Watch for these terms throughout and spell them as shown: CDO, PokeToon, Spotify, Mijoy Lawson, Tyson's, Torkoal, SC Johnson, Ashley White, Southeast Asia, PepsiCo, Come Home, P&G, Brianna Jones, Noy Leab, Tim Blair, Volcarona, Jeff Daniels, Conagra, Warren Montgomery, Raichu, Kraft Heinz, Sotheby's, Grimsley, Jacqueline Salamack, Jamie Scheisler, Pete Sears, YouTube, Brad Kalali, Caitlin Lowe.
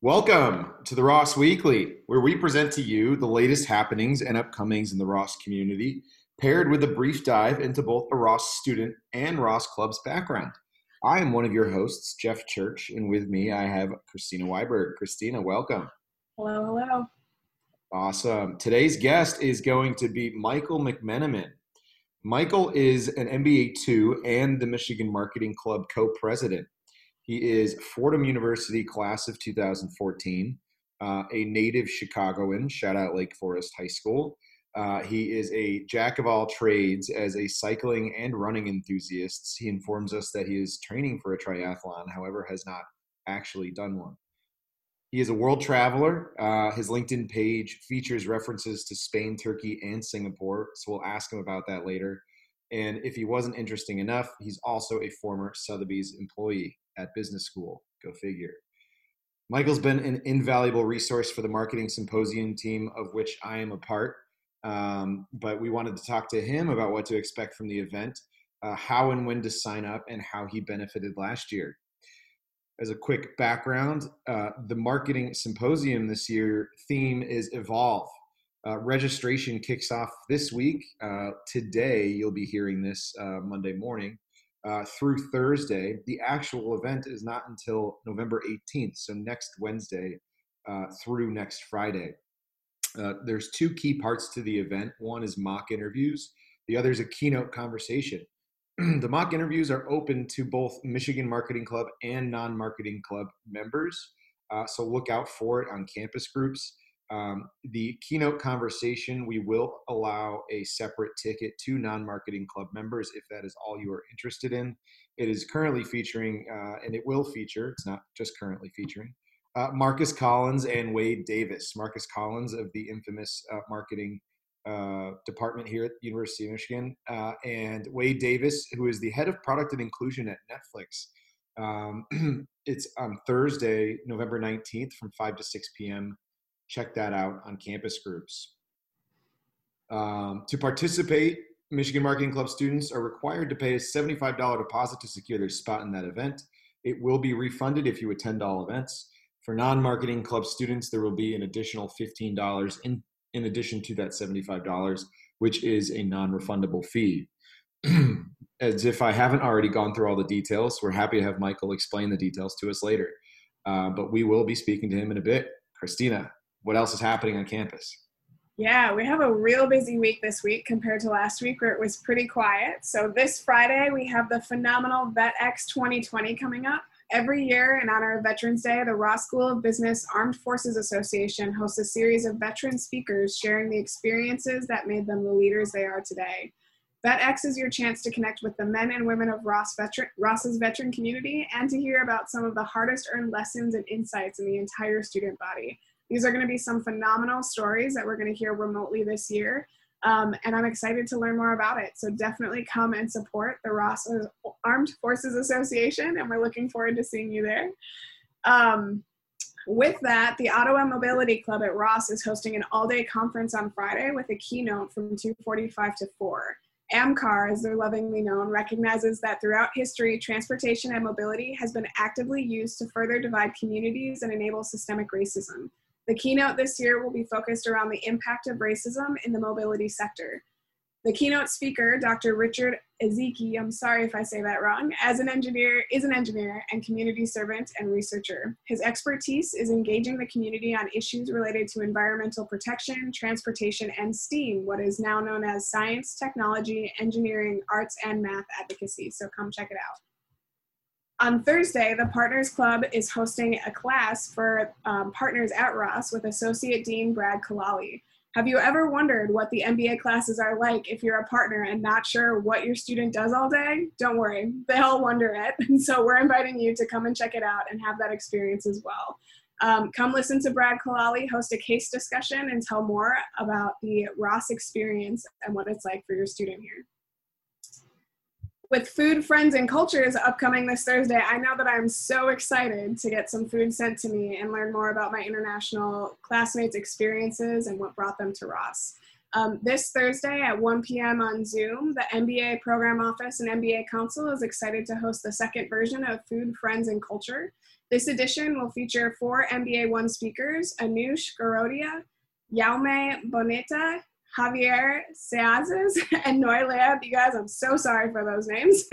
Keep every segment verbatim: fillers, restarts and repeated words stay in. Welcome to the Ross Weekly, where we present to you the latest happenings and upcomings in the Ross community, paired with a brief dive into both a Ross student and Ross Club's background. I am one of your hosts, Jeff Church, and with me I have Christina Weiberg. Christina, welcome. Hello, hello. Awesome. Today's guest is going to be Michael McMenamin. Michael is an M B A two and the Michigan Marketing Club co-president. He is Fordham University class of two thousand fourteen, uh, a native Chicagoan, shout out Lake Forest High School. Uh, he is a jack of all trades as a cycling and running enthusiast. He informs us that he is training for a triathlon, however, has not actually done one. He is a world traveler. Uh, his LinkedIn page features references to Spain, Turkey, and Singapore, so we'll ask him about that later. And if he wasn't interesting enough, he's also a former Sotheby's employee at business school. Go figure. Michael's been an invaluable resource for the marketing symposium team, of which I am a part. Um, but we wanted to talk to him about what to expect from the event, uh, how and when to sign up, and how he benefited last year. As a quick background, uh, the marketing symposium this year theme is Evolve. Uh, registration kicks off this week. Uh, today, you'll be hearing this uh, Monday morning. Uh, through Thursday. The actual event is not until November eighteenth, so next Wednesday uh, through next Friday. Uh, there's two key parts to the event. One is mock interviews. The other is a keynote conversation. The mock interviews are open to both Michigan Marketing Club and non-marketing club members, uh, so look out for it on campus groups. Um, the keynote conversation, we will allow a separate ticket to non-marketing club members if that is all you are interested in. It is currently featuring, uh, and it will feature, it's not just currently featuring, uh, Marcus Collins and Wade Davis. Marcus Collins of the infamous uh, marketing uh, department here at the University of Michigan, uh, and Wade Davis, who is the head of product and inclusion at Netflix. Um, it's on Thursday, November nineteenth from five to six p.m., Check that out on campus groups. Um, to participate, Michigan Marketing Club students are required to pay a seventy-five dollars deposit to secure their spot in that event. It will be refunded if you attend all events. For non-marketing club students, there will be an additional fifteen dollars in, in addition to that seventy-five dollars, which is a non-refundable fee. As if I haven't already gone through all the details, we're happy to have Michael explain the details to us later. Uh, but we will be speaking to him in a bit. Christina, what else is happening on campus? Yeah, we have a real busy week this week compared to last week where it was pretty quiet. So this Friday, we have the phenomenal VetX twenty twenty coming up. Every year in honor of Veterans Day, the Ross School of Business Armed Forces Association hosts a series of veteran speakers sharing the experiences that made them the leaders they are today. VetX is your chance to connect with the men and women of Ross veteran, Ross's veteran community and to hear about some of the hardest earned lessons and insights in the entire student body. These are going to be some phenomenal stories that we're going to hear remotely this year, um, and I'm excited to learn more about it. So definitely come and support the Ross Armed Forces Association, and we're looking forward to seeing you there. Um, with that, the Ottawa Mobility Club at Ross is hosting an all-day conference on Friday with a keynote from two forty-five to four. AMCAR, as they're lovingly known, recognizes that throughout history, transportation and mobility has been actively used to further divide communities and enable systemic racism. The keynote this year will be focused around the impact of racism in the mobility sector. The keynote speaker, Doctor Richard Ezeke, I'm sorry if I say that wrong, as an engineer, is an engineer and community servant and researcher. His expertise is engaging the community on issues related to environmental protection, transportation, and STEAM, what is now known as science, technology, engineering, arts, and math advocacy. So come check it out. On Thursday, the Partners Club is hosting a class for um, partners at Ross with Associate Dean Brad Kalali. Have you ever wondered what the M B A classes are like if you're a partner and not sure what your student does all day? Don't worry, they all wonder it. And so we're inviting you to come and check it out and have that experience as well. Um, come listen to Brad Kalali host a case discussion and tell more about the Ross experience and what it's like for your student here. With Food, Friends, and Cultures upcoming this Thursday, I know that I'm so excited to get some food sent to me and learn more about my international classmates' experiences and what brought them to Ross. Um, this Thursday at one p.m. on Zoom, the M B A Program Office and M B A Council is excited to host the second version of Food, Friends, and Culture. This edition will feature four M B A one speakers, Anush Garodia, Yaume Boneta, Javier Seazes, and Noy Leab. You guys, I'm so sorry for those names.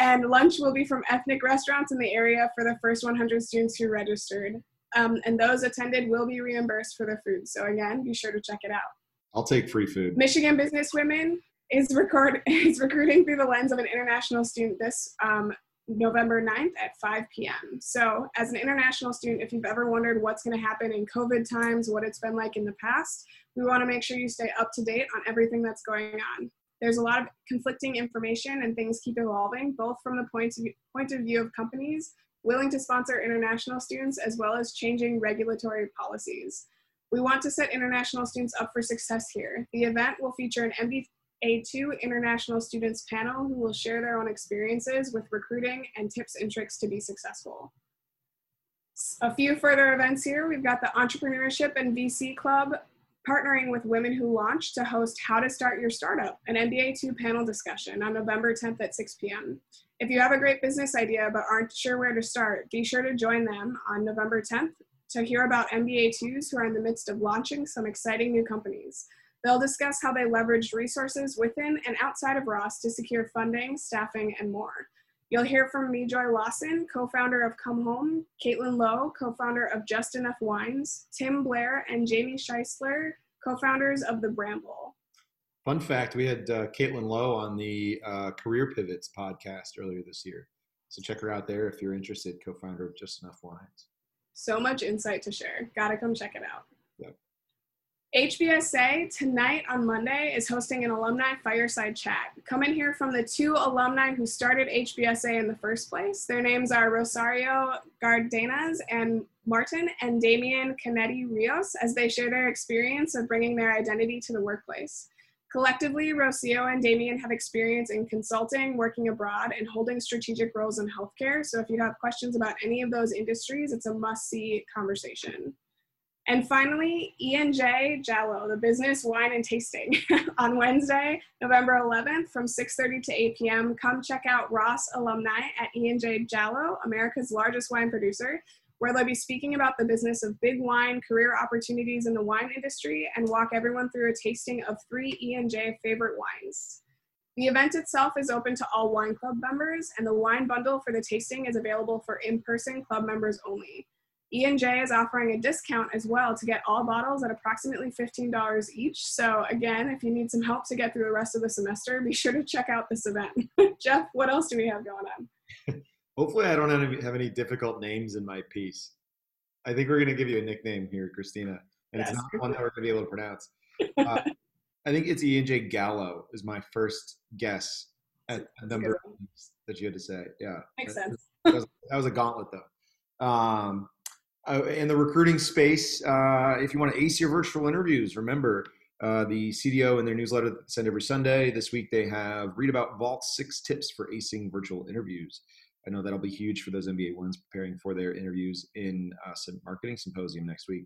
And lunch will be from ethnic restaurants in the area for the first one hundred students who registered. Um, and those attended will be reimbursed for their food. So again, be sure to check it out. I'll take free food. Michigan Business Women is, record, is recruiting through the lens of an international student this um, November ninth at five p.m. So as an international student, if you've ever wondered what's going to happen in COVID times, what it's been like in the past, we want to make sure you stay up to date on everything that's going on. There's a lot of conflicting information and things keep evolving, both from the point of, point of view of companies willing to sponsor international students, as well as changing regulatory policies. We want to set international students up for success here. The event will feature an M B A two international students panel who will share their own experiences with recruiting and tips and tricks to be successful. A few further events here. We've got the Entrepreneurship and V C Club partnering with Women Who Launch to host How to Start Your Startup, an M B A two panel discussion on November tenth at six p.m. If you have a great business idea but aren't sure where to start, be sure to join them on November tenth to hear about M B A twos who are in the midst of launching some exciting new companies. They'll discuss how they leveraged resources within and outside of Ross to secure funding, staffing, and more. You'll hear from Mijoy Lawson, co-founder of Come Home, Caitlin Lowe, co-founder of Just Enough Wines, Tim Blair and Jamie Scheisler, co-founders of The Bramble. Fun fact, we had uh, Caitlin Lowe on the uh, Career Pivots podcast earlier this year. So check her out there if you're interested, co-founder of Just Enough Wines. So much insight to share. Gotta come check it out. Yep. H B S A tonight on Monday is hosting an alumni fireside chat. Come and hear from the two alumni who started H B S A in the first place. Their names are Rosario Gardenas and Martin and Damian Canetti Rios as they share their experience of bringing their identity to the workplace. Collectively, Rocio and Damian have experience in consulting, working abroad, and holding strategic roles in healthcare. So if you have questions about any of those industries, it's a must-see conversation. And finally, E and J Gallo, the business, wine, and tasting on Wednesday, November eleventh from six thirty to eight p.m. Come check out Ross alumni at E and J Gallo, America's largest wine producer, where they'll be speaking about the business of big wine, career opportunities in the wine industry, and walk everyone through a tasting of three E and J favorite wines. The event itself is open to all wine club members, and the wine bundle for the tasting is available for in-person club members only. E and J is offering a discount as well to get all bottles at approximately fifteen dollars each. So again, if you need some help to get through the rest of the semester, be sure to check out this event. Jeff, what else do we have going on? Hopefully I don't have any difficult names in my piece. I think we're going to give you a nickname here, Christina, and yes. It's not one that we're going to be able to pronounce. Uh, I think it's E and J Gallo is my first guess at the number of names that you had to say. Yeah. Makes that, sense. That was, that was a gauntlet though. Um, Uh, in the recruiting space, uh, if you want to ace your virtual interviews, remember uh, the C D O and their newsletter that they send every Sunday. This week they have read about Vault six tips for acing virtual interviews. I know that'll be huge for those M B A ones preparing for their interviews in uh, some marketing symposium next week.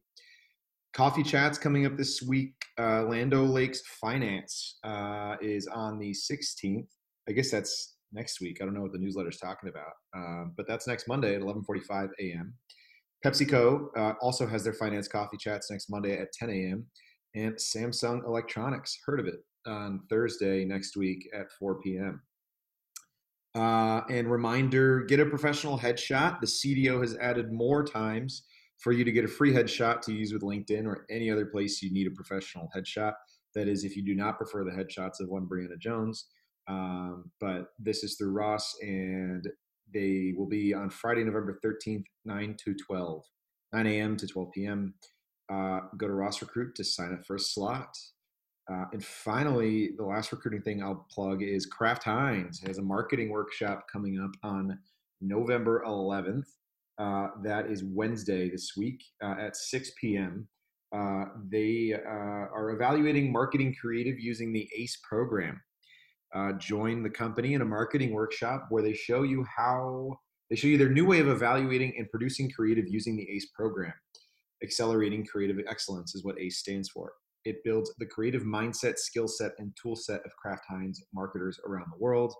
Coffee chats coming up this week. Uh, Lando Lakes Finance uh, is on the sixteenth. I guess that's next week. I don't know what the newsletter's talking about, um, but that's next Monday at eleven forty-five a.m. PepsiCo uh, also has their finance coffee chats next Monday at ten a.m. And Samsung Electronics, heard of it, on Thursday next week at four p.m. Uh, and reminder, get a professional headshot. The C D O has added more times for you to get a free headshot to use with LinkedIn or any other place you need a professional headshot. That is, if you do not prefer the headshots of one Brianna Jones. Um, but this is through Ross, and they will be on Friday, November thirteenth, nine to twelve, nine a.m. to twelve p.m. Uh, go to Ross Recruit to sign up for a slot. Uh, and finally, the last recruiting thing I'll plug is Kraft Heinz has a marketing workshop coming up on November eleventh. Uh, that is Wednesday this week uh, at six p.m. Uh, they uh, are evaluating marketing creative using the ACE program. Uh, join the company in a marketing workshop where they show you how they show you their new way of evaluating and producing creative using the ACE program. Accelerating Creative Excellence is what ACE stands for. It builds the creative mindset, skill set, and tool set of Kraft Heinz marketers around the world.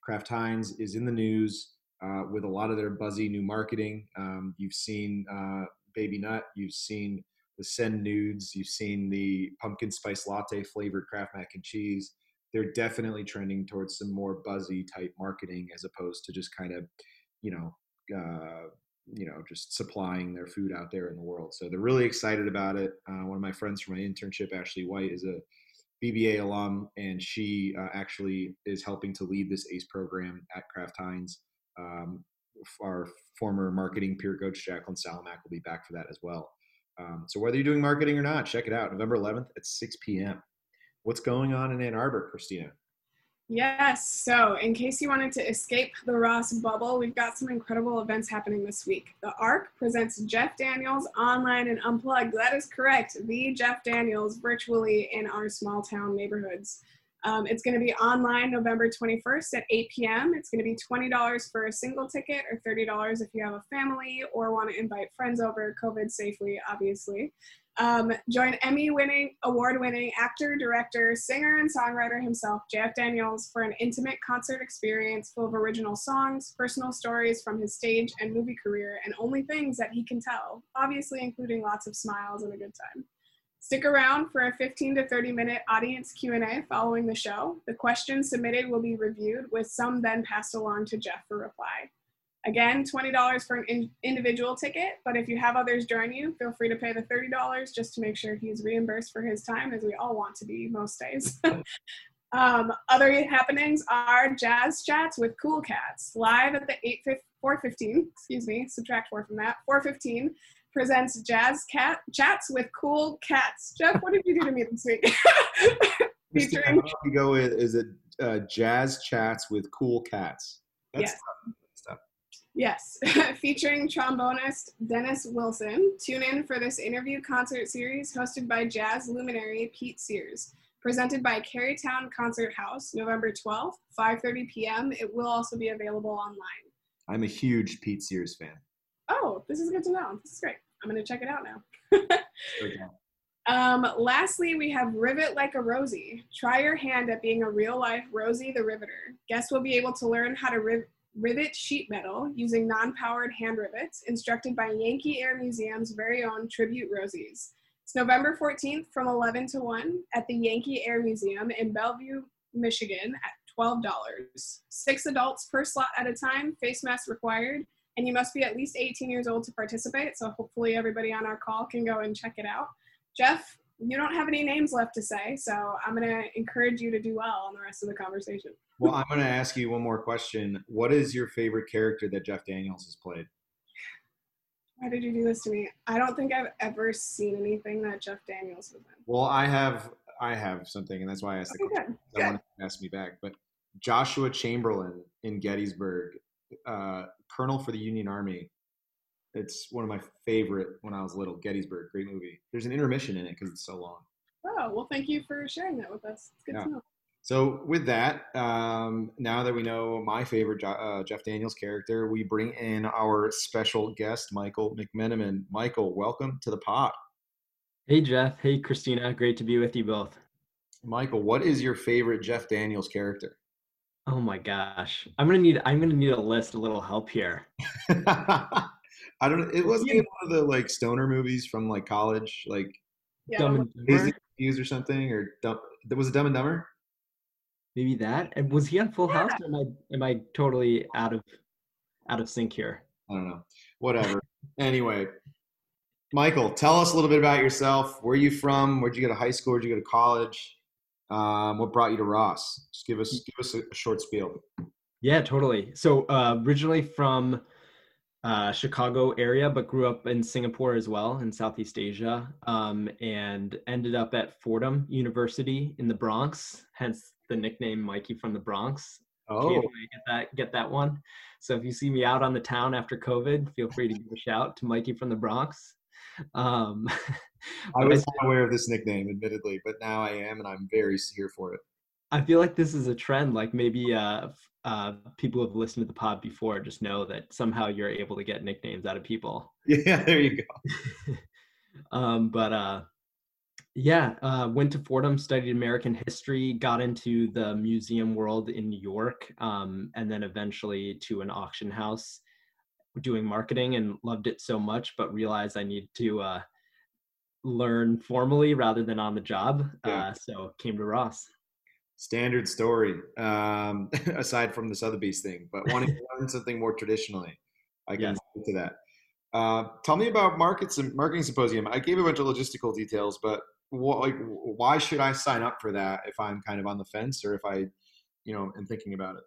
Kraft Heinz is in the news uh, with a lot of their buzzy new marketing. Um, you've seen uh, Baby Nut, you've seen the Send Nudes, you've seen the pumpkin spice latte flavored Kraft mac and cheese. They're definitely trending towards some more buzzy type marketing as opposed to just kind of, you know, uh, you know, just supplying their food out there in the world. So they're really excited about it. Uh, one of my friends from my internship, Ashley White, is a B B A alum, and she uh, actually is helping to lead this ACE program at Kraft Heinz. Um, our former marketing peer coach, Jacqueline Salamack, will be back for that as well. Um, so whether you're doing marketing or not, check it out, November eleventh at six p.m. What's going on in Ann Arbor, Christina? Yes, so in case you wanted to escape the Ross bubble, we've got some incredible events happening this week. The A R C presents Jeff Daniels Online and Unplugged. That is correct, the Jeff Daniels virtually in our small town neighborhoods. Um, it's gonna be online November twenty-first at eight p.m. It's gonna be twenty dollars for a single ticket or thirty dollars if you have a family or wanna invite friends over, COVID safely, obviously. Um, join Emmy-winning, award-winning actor, director, singer, and songwriter himself, Jeff Daniels, for an intimate concert experience full of original songs, personal stories from his stage and movie career, and only things that he can tell, obviously including lots of smiles and a good time. Stick around for a fifteen to thirty minute audience Q and A following the show. The questions submitted will be reviewed, with some then passed along to Jeff for reply. Again, twenty dollars for an in- individual ticket, but if you have others join you, feel free to pay the thirty dollars just to make sure he's reimbursed for his time, as we all want to be most days. um, other happenings are Jazz Chats with Cool Cats, live at the eight, four fifteen, excuse me, subtract four from that, four fifteen, presents Jazz Cat Chats with Cool Cats. Jeff, what did you do to me this week? Featuring- you go with, is it uh, Jazz Chats with Cool Cats? That's yes. Tough. Yes, featuring trombonist Dennis Wilson. Tune in for this interview concert series hosted by jazz luminary Pete Sears, presented by Carytown Concert House, November twelfth, five thirty p.m. It will also be available online. I'm a huge Pete Sears fan. Oh, this is good to know. This is great. I'm going to check it out now. Okay. Um, lastly, we have Rivet Like a Rosie. Try your hand at being a real-life Rosie the Riveter. Guests will be able to learn how to rivet rivet sheet metal using non-powered hand rivets, instructed by Yankee Air Museum's very own Tribute Rosies. It's November fourteenth from eleven to one at the Yankee Air Museum in Bellevue, Michigan at twelve dollars. Six adults per slot at a time, face mask required, and you must be at least eighteen years old to participate, so hopefully everybody on our call can go and check it out. Jeff, you don't have any names left to say, so I'm going to encourage you to do well on the rest of the conversation. Well, I'm going to ask you one more question. What is your favorite character that Jeff Daniels has played? Why did you do this to me? I don't think I've ever seen anything that Jeff Daniels was in. Well, I have I have something, and that's why I asked the okay, question. Good. Someone asked me back. But Joshua Chamberlain in Gettysburg, uh, colonel for the Union Army. It's one of my favorite when I was little, Gettysburg, great movie. There's an intermission in it because it's so long. Oh, well, thank you for sharing that with us. It's good yeah. to know. So with that, um, now that we know my favorite uh, Jeff Daniels character, we bring in our special guest, Michael McMenamin. Michael, welcome to the pod. Hey, Jeff. Hey, Christina. Great to be with you both. Michael, what is your favorite Jeff Daniels character? Oh my gosh. I'm going to need, I'm going to need a list, a little help here. I don't know. It wasn't yeah. one of the like stoner movies from like college, like yeah. Dumb and Dumber or something, or dumb. Was it Dumb and Dumber? Maybe that. And was he on Full yeah. House? Or am I am I totally out of out of sync here? I don't know. Whatever. Anyway, Michael, tell us a little bit about yourself. Where are you from? Where'd you go to high school? Where'd you go to college? Um, what brought you to Ross? Just give us give us a, a short spiel. Yeah, totally. So uh, originally from. Uh, Chicago area, but grew up in Singapore as well, in Southeast Asia, um, and ended up at Fordham University in the Bronx, hence the nickname Mikey from the Bronx. Oh, get that, get that one. So if you see me out on the town after COVID, feel free to give a shout to Mikey from the Bronx. Um, I was not aware of this nickname, admittedly, but now I am, and I'm very here for it. I feel like this is a trend, like maybe uh, uh, people who have listened to the pod before just know that somehow you're able to get nicknames out of people. Yeah, there you go. um, but uh, Yeah, uh, went to Fordham, studied American history, got into the museum world in New York, um, and then eventually to an auction house doing marketing, and loved it so much, but realized I needed to uh, learn formally rather than on the job. Yeah. Uh, so came to Ross. Standard story, um, aside from the Sotheby's thing, but wanting to learn something more traditionally. I can relate to that. Uh, tell me about markets and marketing symposium. I gave a bunch of logistical details, but what, like, why should I sign up for that if I'm kind of on the fence or if I, you know, am thinking about it?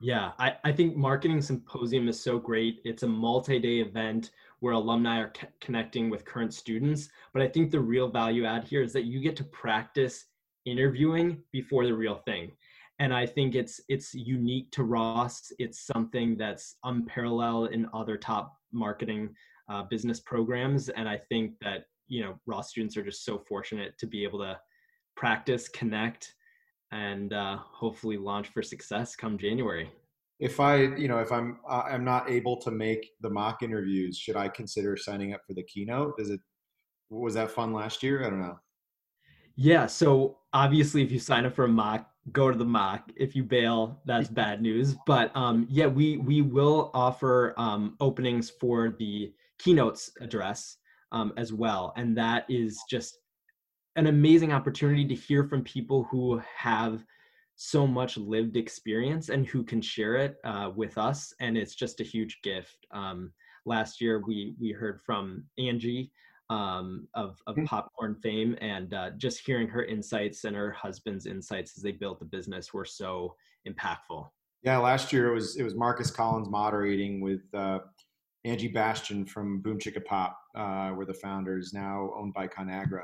Yeah, I, I think marketing symposium is so great. It's a multi-day event where alumni are c- connecting with current students. But I think the real value add here is that you get to practice interviewing before the real thing. And I think it's it's unique to Ross. It's something that's unparalleled in other top marketing uh, business programs. And I think that, you know, Ross students are just so fortunate to be able to practice, connect, and uh, hopefully launch for success come January. If I, you know, if I'm uh, I'm not able to make the mock interviews, should I consider signing up for the keynote? Is it, was that fun last year? I don't know. Yeah. So obviously, if you sign up for a mock, go to the mock. If you bail, that's bad news. But um, yeah, we we will offer um, openings for the keynotes address um, as well. And that is just an amazing opportunity to hear from people who have so much lived experience and who can share it uh, with us. And it's just a huge gift. Um, last year, we we heard from Angie um, of, of Popcorn fame, and uh, just hearing her insights and her husband's insights as they built the business were so impactful. Yeah, last year it was it was Marcus Collins moderating with uh, Angie Bastion from Boom Chicka Pop, uh, where the founder is now owned by Conagra.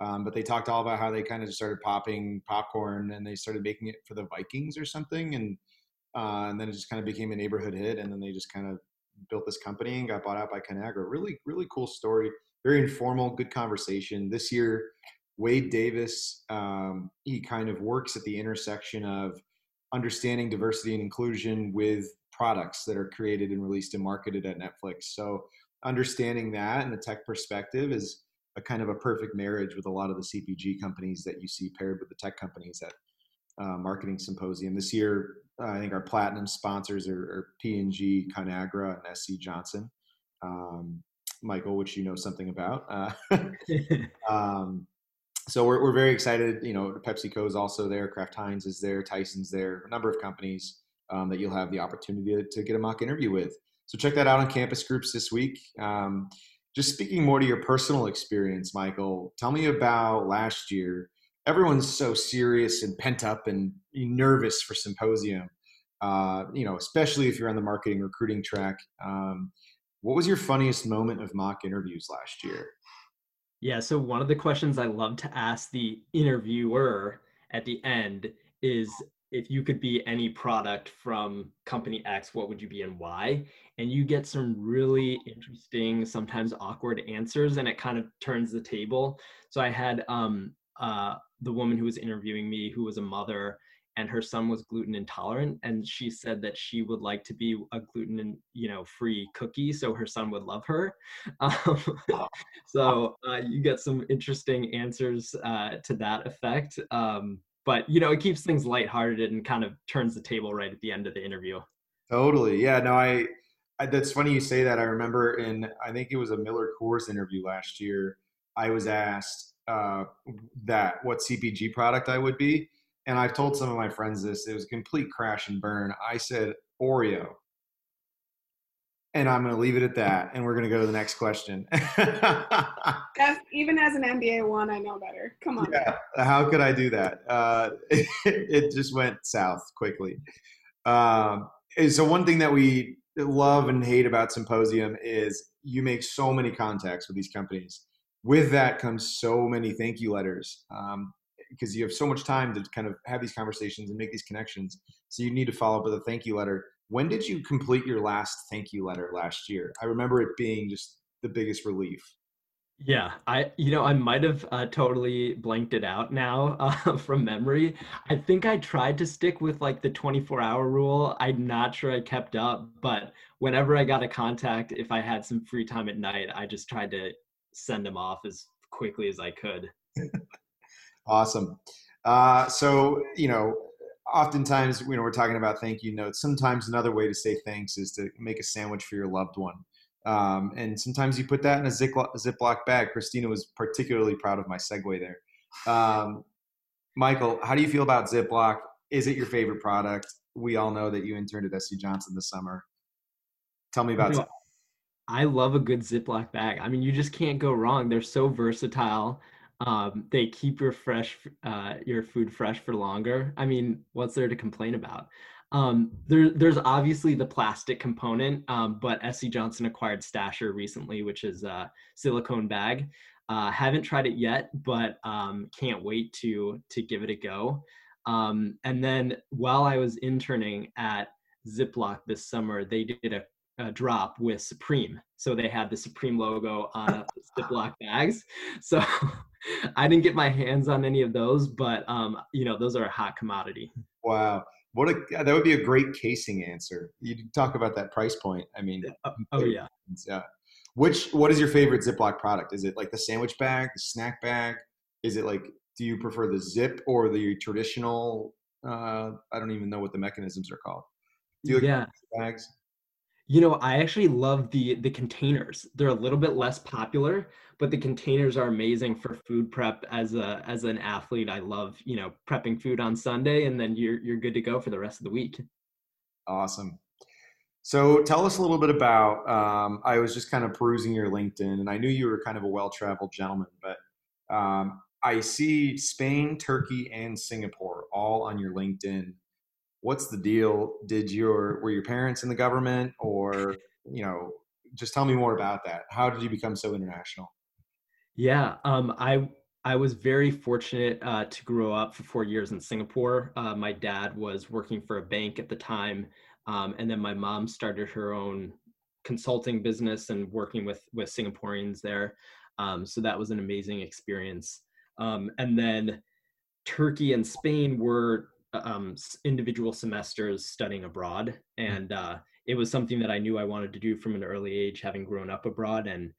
Um, but they talked all about how they kind of just started popping popcorn and they started making it for the Vikings or something. And, uh, and then it just kind of became a neighborhood hit. And then they just kind of built this company and got bought out by Conagra. Really, really cool story. Very informal, good conversation. This year, Wade Davis, um, he kind of works at the intersection of understanding diversity and inclusion with products that are created and released and marketed at Netflix. So understanding that and the tech perspective is a kind of a perfect marriage with a lot of the C P G companies that you see paired with the tech companies at uh, Marketing Symposium. This year, uh, I think our platinum sponsors are, are P and G, Conagra, and S C Johnson. Um, Michael, which you know something about. Uh, um, so we're we're very excited. You know, PepsiCo is also there. Kraft Heinz is there. Tyson's there. A number of companies um, that you'll have the opportunity to, to get a mock interview with. So check that out on campus groups this week. Um, Just speaking more to your personal experience, Michael, tell me about last year. Everyone's so serious and pent up and nervous for symposium, uh, you know, especially if you're on the marketing recruiting track. Um, what was your funniest moment of mock interviews last year? Yeah, so one of the questions I love to ask the interviewer at the end is, if you could be any product from company X, what would you be and why? And you get some really interesting, sometimes awkward answers, and it kind of turns the table. So I had um, uh, the woman who was interviewing me, who was a mother, and her son was gluten intolerant, and she said that she would like to be a gluten, you know, free cookie, so her son would love her. Um, so uh, you get some interesting answers uh, to that effect. Um, But, you know, it keeps things lighthearted and kind of turns the table right at the end of the interview. Totally. Yeah, no, I, I that's funny you say that. I remember in, I think it was a Miller Coors interview last year, I was asked uh, that, what C P G product I would be. And I've told some of my friends this, it was a complete crash and burn. I said, Oreo. And I'm going to leave it at that. And we're going to go to the next question. That's, even as an M B A one, I know better. Come on. Yeah, how could I do that? Uh, it, it just went south quickly. Um, so one thing that we love and hate about Symposium is you make so many contacts with these companies. With that comes so many thank you letters um, because you have so much time to kind of have these conversations and make these connections. So you need to follow up with a thank you letter. When did you complete your last thank you letter last year? I remember it being just the biggest relief. Yeah, I you know, I might have uh, totally blanked it out now uh, from memory. I think I tried to stick with like the twenty-four hour rule. I'm not sure I kept up, but whenever I got a contact, if I had some free time at night, I just tried to send them off as quickly as I could. Awesome. Uh, so, you know, oftentimes, you know, we're talking about thank you notes. Sometimes another way to say thanks is to make a sandwich for your loved one. Um, and sometimes you put that in a Ziploc, Ziploc bag. Christina was particularly proud of my segue there. Um, Michael, how do you feel about Ziploc? Is it your favorite product? We all know that you interned at S C Johnson this summer. Tell me about it. I love a good Ziploc bag. I mean, you just can't go wrong. They're so versatile. Um, they keep your fresh, uh, your food fresh for longer. I mean, what's there to complain about? Um, there, there's obviously the plastic component, um, but S C Johnson acquired Stasher recently, which is a silicone bag. Uh, haven't tried it yet, but um, can't wait to to give it a go. Um, and then while I was interning at Ziploc this summer, they did a A drop with Supreme, so they had the Supreme logo on Ziploc bags. So I didn't get my hands on any of those, but um, you know, those are a hot commodity. Wow, what a that would be a great casing answer. You talk about that price point. I mean, oh, oh yeah, yeah. Which what is your favorite Ziploc product? Is it like the sandwich bag, the snack bag? Is it like do you prefer the zip or the traditional? Uh, I don't even know what the mechanisms are called. Do you like yeah. bags? You know, I actually love the the containers. They're a little bit less popular, but the containers are amazing for food prep. As a as an athlete, I love, you know, prepping food on Sunday, and then you're you're good to go for the rest of the week. Awesome. So tell us a little bit about, um, I was just kind of perusing your LinkedIn, and I knew you were kind of a well-traveled gentleman, but um, I see Spain, Turkey, and Singapore all on your LinkedIn. What's the deal? Did your, were your parents in the government, or, you know, just tell me more about that. How did you become so international? Yeah. Um, I, I was very fortunate uh, to grow up for four years in Singapore. Uh, my dad was working for a bank at the time. Um, and then my mom started her own consulting business and working with, with Singaporeans there. Um, so that was an amazing experience. Um, and then Turkey and Spain were Um, individual semesters studying abroad. And uh, it was something that I knew I wanted to do from an early age, having grown up abroad. And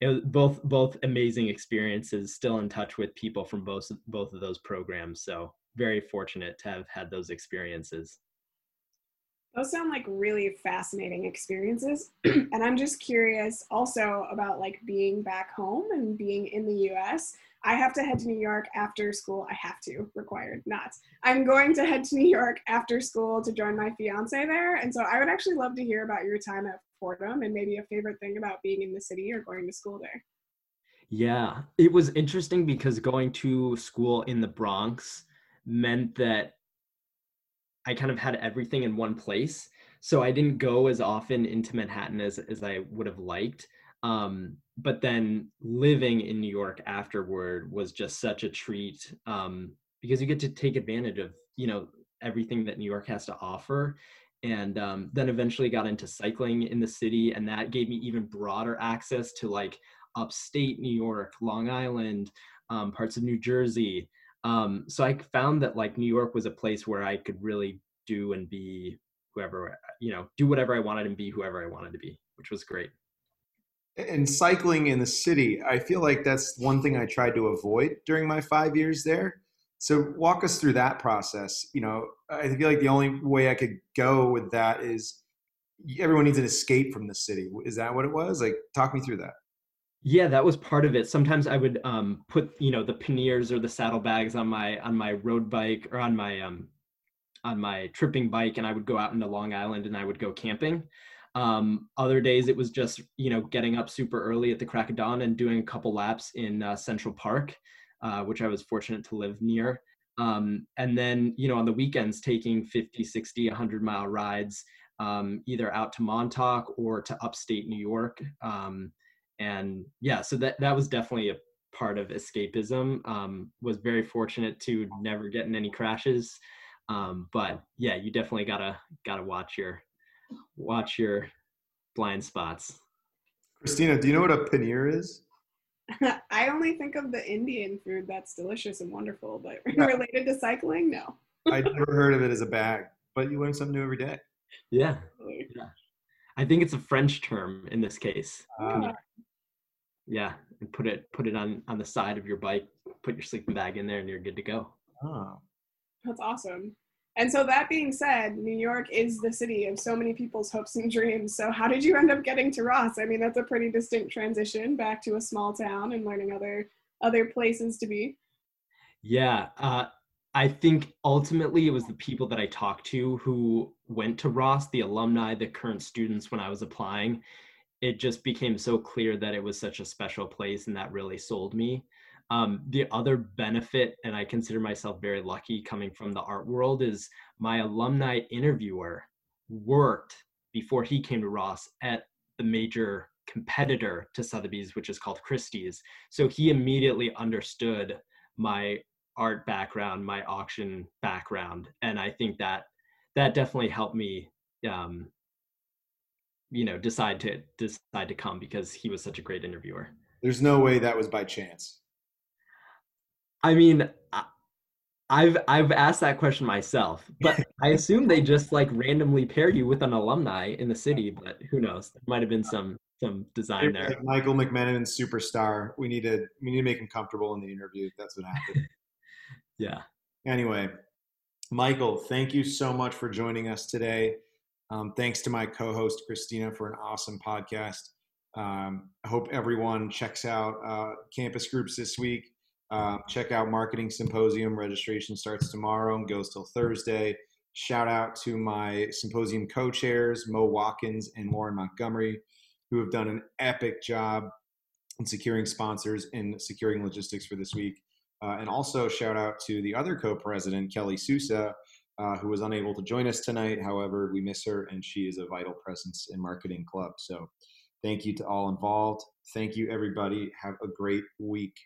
it was both both amazing experiences, still in touch with people from both, both of those programs. So very fortunate to have had those experiences. Those sound like really fascinating experiences. And I'm just curious also about like being back home and being in the U S. I have to head to New York after school. I have to, required, not. I'm going to head to New York after school to join my fiance there. And so I would actually love to hear about your time at Fordham and maybe a favorite thing about being in the city or going to school there. Yeah, it was interesting because going to school in the Bronx meant that I kind of had everything in one place. So I didn't go as often into Manhattan as, as I would have liked. Um, but then living in New York afterward was just such a treat, um, because you get to take advantage of, you know, everything that New York has to offer. And um, then eventually got into cycling in the city, and that gave me even broader access to like upstate New York, Long Island, um, parts of New Jersey. Um, so I found that like New York was a place where I could really do and be whoever, you know, do whatever I wanted and be whoever I wanted to be, which was great. And cycling in the city, I feel like that's one thing I tried to avoid during my five years there. So walk us through that process. You know, I feel like the only way I could go with that is everyone needs an escape from the city. Is that what it was? Like, talk me through that. Yeah, that was part of it. Sometimes I would um, put, you know, the panniers or the saddlebags on my on my road bike or on my um, on my tripping bike, and I would go out into Long Island and I would go camping. Um, other days it was just, you know, getting up super early at the crack of dawn and doing a couple laps in uh, Central Park, uh, which I was fortunate to live near. Um, and then, you know, on the weekends, taking fifty, sixty, one hundred mile rides, um, either out to Montauk or to upstate New York. Um, and yeah, so that, that was definitely a part of escapism. Um, was very fortunate to never get in any crashes. Um, but yeah, you definitely gotta, gotta watch your Watch your blind spots. Christina, do you know what a paneer is? I only think of the Indian food that's delicious and wonderful, but yeah. Related to cycling, no. I've never heard of it as a bag, but you learn something new every day. Yeah. yeah. I think it's a French term in this case. Uh, Yeah, and put it put it on on the side of your bike, put your sleeping bag in there, and you're good to go. Oh, that's awesome. And so that being said, New York is the city of so many people's hopes and dreams. So how did you end up getting to Ross? I mean, that's a pretty distinct transition back to a small town and learning other other places to be. Yeah, uh, I think ultimately it was the people that I talked to who went to Ross, the alumni, the current students when I was applying. It just became so clear that it was such a special place, and that really sold me. Um, the other benefit, and I consider myself very lucky coming from the art world, is my alumni interviewer worked before he came to Ross at the major competitor to Sotheby's, which is called Christie's. So he immediately understood my art background, my auction background. And I think that that definitely helped me, um, you know, decide to decide to come, because he was such a great interviewer. There's no way that was by chance. I mean, I've I've asked that question myself, but I assume they just like randomly pair you with an alumni in the city. But who knows? There might have been some some design there. Like Michael McMenamin, superstar. We need to we need to make him comfortable in the interview. That's what happened. Yeah. Anyway, Michael, thank you so much for joining us today. Um, thanks to my co-host Christina for an awesome podcast. Um, I hope everyone checks out uh, campus groups this week. Uh, check out Marketing Symposium. Registration starts tomorrow and goes till Thursday. Shout out to my symposium co-chairs, Mo Watkins and Warren Montgomery, who have done an epic job in securing sponsors and securing logistics for this week. Uh, and also shout out to the other co-president, Kelly Sousa, uh, who was unable to join us tonight. However, we miss her, and she is a vital presence in Marketing Club. So thank you to all involved. Thank you, everybody. Have a great week.